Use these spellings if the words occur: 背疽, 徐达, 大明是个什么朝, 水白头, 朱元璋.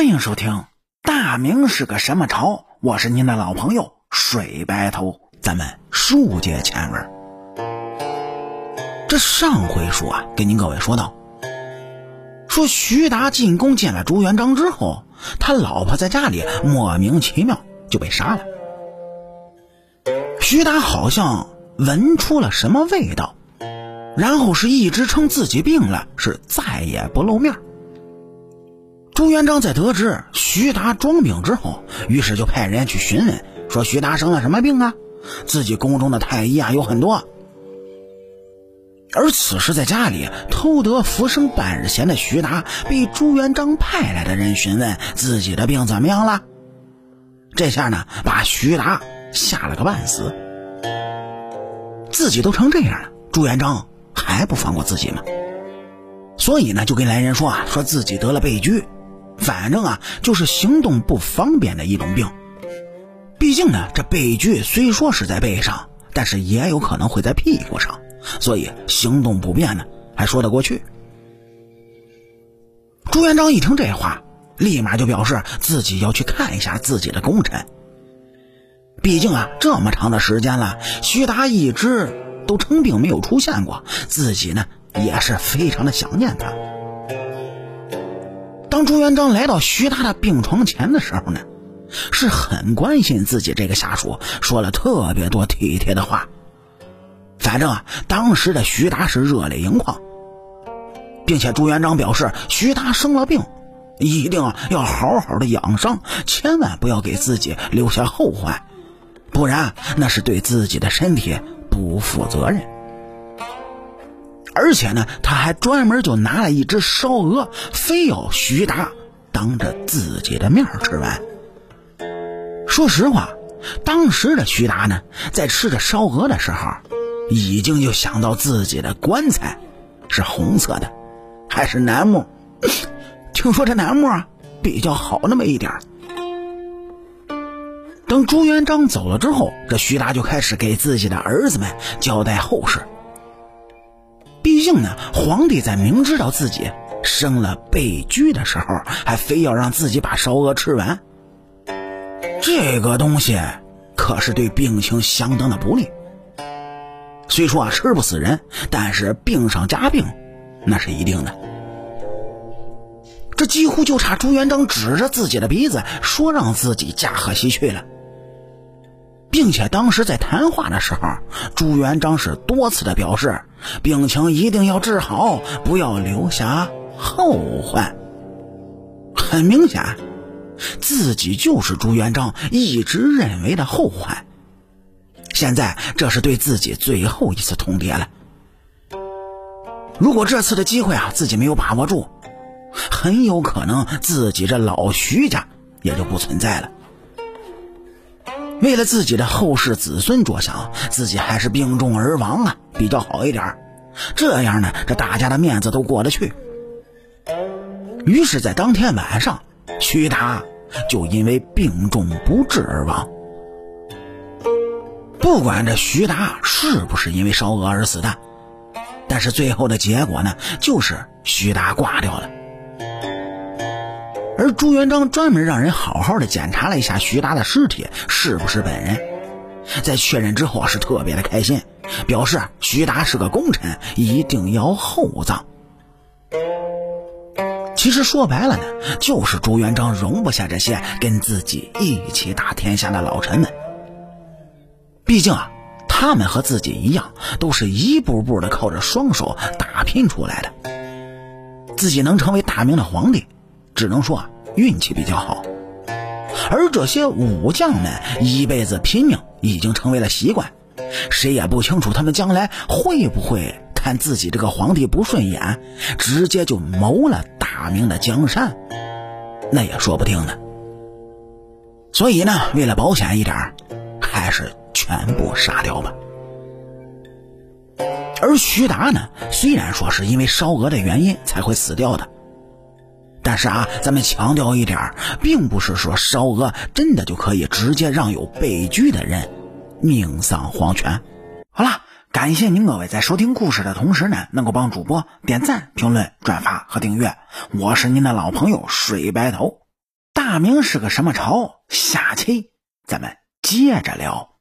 欢迎收听《大明是个什么朝》，我是您的老朋友水白头，咱们书接前文。这上回书啊，给您各位说到，说徐达进宫见了朱元璋之后，他老婆在家里莫名其妙就被杀了。徐达好像闻出了什么味道，然后是一直称自己病了，是再也不露面。朱元璋在得知徐达装病之后，于是就派人去询问，说徐达生了什么病啊，自己宫中的太医啊有很多。而此时在家里偷得浮生半日闲的徐达，被朱元璋派来的人询问自己的病怎么样了，这下呢把徐达吓了个半死。自己都成这样了，朱元璋还不放过自己吗？所以呢就跟来人说啊，说自己得了背疽，反正啊就是行动不方便的一种病。毕竟呢这背疽虽说是在背上，但是也有可能会在屁股上，所以行动不便呢还说得过去。朱元璋一听这话，立马就表示自己要去看一下自己的功臣。毕竟啊这么长的时间了，徐达一直都称病没有出现过，自己呢也是非常的想念他。当朱元璋来到徐达的病床前的时候呢，是很关心自己这个下属，说了特别多体贴的话。反正啊当时的徐达是热泪盈眶，并且朱元璋表示徐达生了病一定要好好的养伤，千万不要给自己留下后患，不然那是对自己的身体不负责任。而且呢他还专门就拿了一只烧鹅，非要徐达当着自己的面吃完。说实话，当时的徐达呢在吃着烧鹅的时候，已经就想到自己的棺材是红色的，还是楠木。听说这楠木啊比较好那么一点。等朱元璋走了之后，这徐达就开始给自己的儿子们交代后事。毕竟呢皇帝在明知道自己生了背疽的时候，还非要让自己把烧鹅吃完，这个东西可是对病情相当的不利。虽说啊吃不死人，但是病上加病那是一定的。这几乎就差朱元璋指着自己的鼻子说让自己驾鹤西去了。并且当时在谈话的时候，朱元璋是多次的表示病情一定要治好，不要留下后患。很明显自己就是朱元璋一直认为的后患，现在这是对自己最后一次通牒了。如果这次的机会啊自己没有把握住，很有可能自己这老徐家也就不存在了。为了自己的后世子孙着想，自己还是病重而亡啊比较好一点，这样呢这大家的面子都过得去。于是在当天晚上，徐达就因为病重不治而亡。不管这徐达是不是因为烧鹅而死的，但是最后的结果呢就是徐达挂掉了。而朱元璋专门让人好好的检查了一下徐达的尸体是不是本人，在确认之后是特别的开心，表示徐达是个功臣，一定要厚葬。其实说白了呢，就是朱元璋容不下这些跟自己一起打天下的老臣们。毕竟啊他们和自己一样，都是一步步的靠着双手打拼出来的。自己能成为大明的皇帝，只能说运气比较好。而这些武将们一辈子拼命已经成为了习惯，谁也不清楚他们将来会不会看自己这个皇帝不顺眼，直接就谋了大明的江山，那也说不定呢。所以呢为了保险一点，还是全部杀掉吧。而徐达呢虽然说是因为烧鹅的原因才会死掉的，但是啊咱们强调一点，并不是说烧鹅真的就可以直接让有背疽的人命丧黄泉。好了，感谢您各位在收听故事的同时呢能够帮主播点赞、评论、转发和订阅。我是您的老朋友水白头。大明是个什么朝？下期咱们接着聊。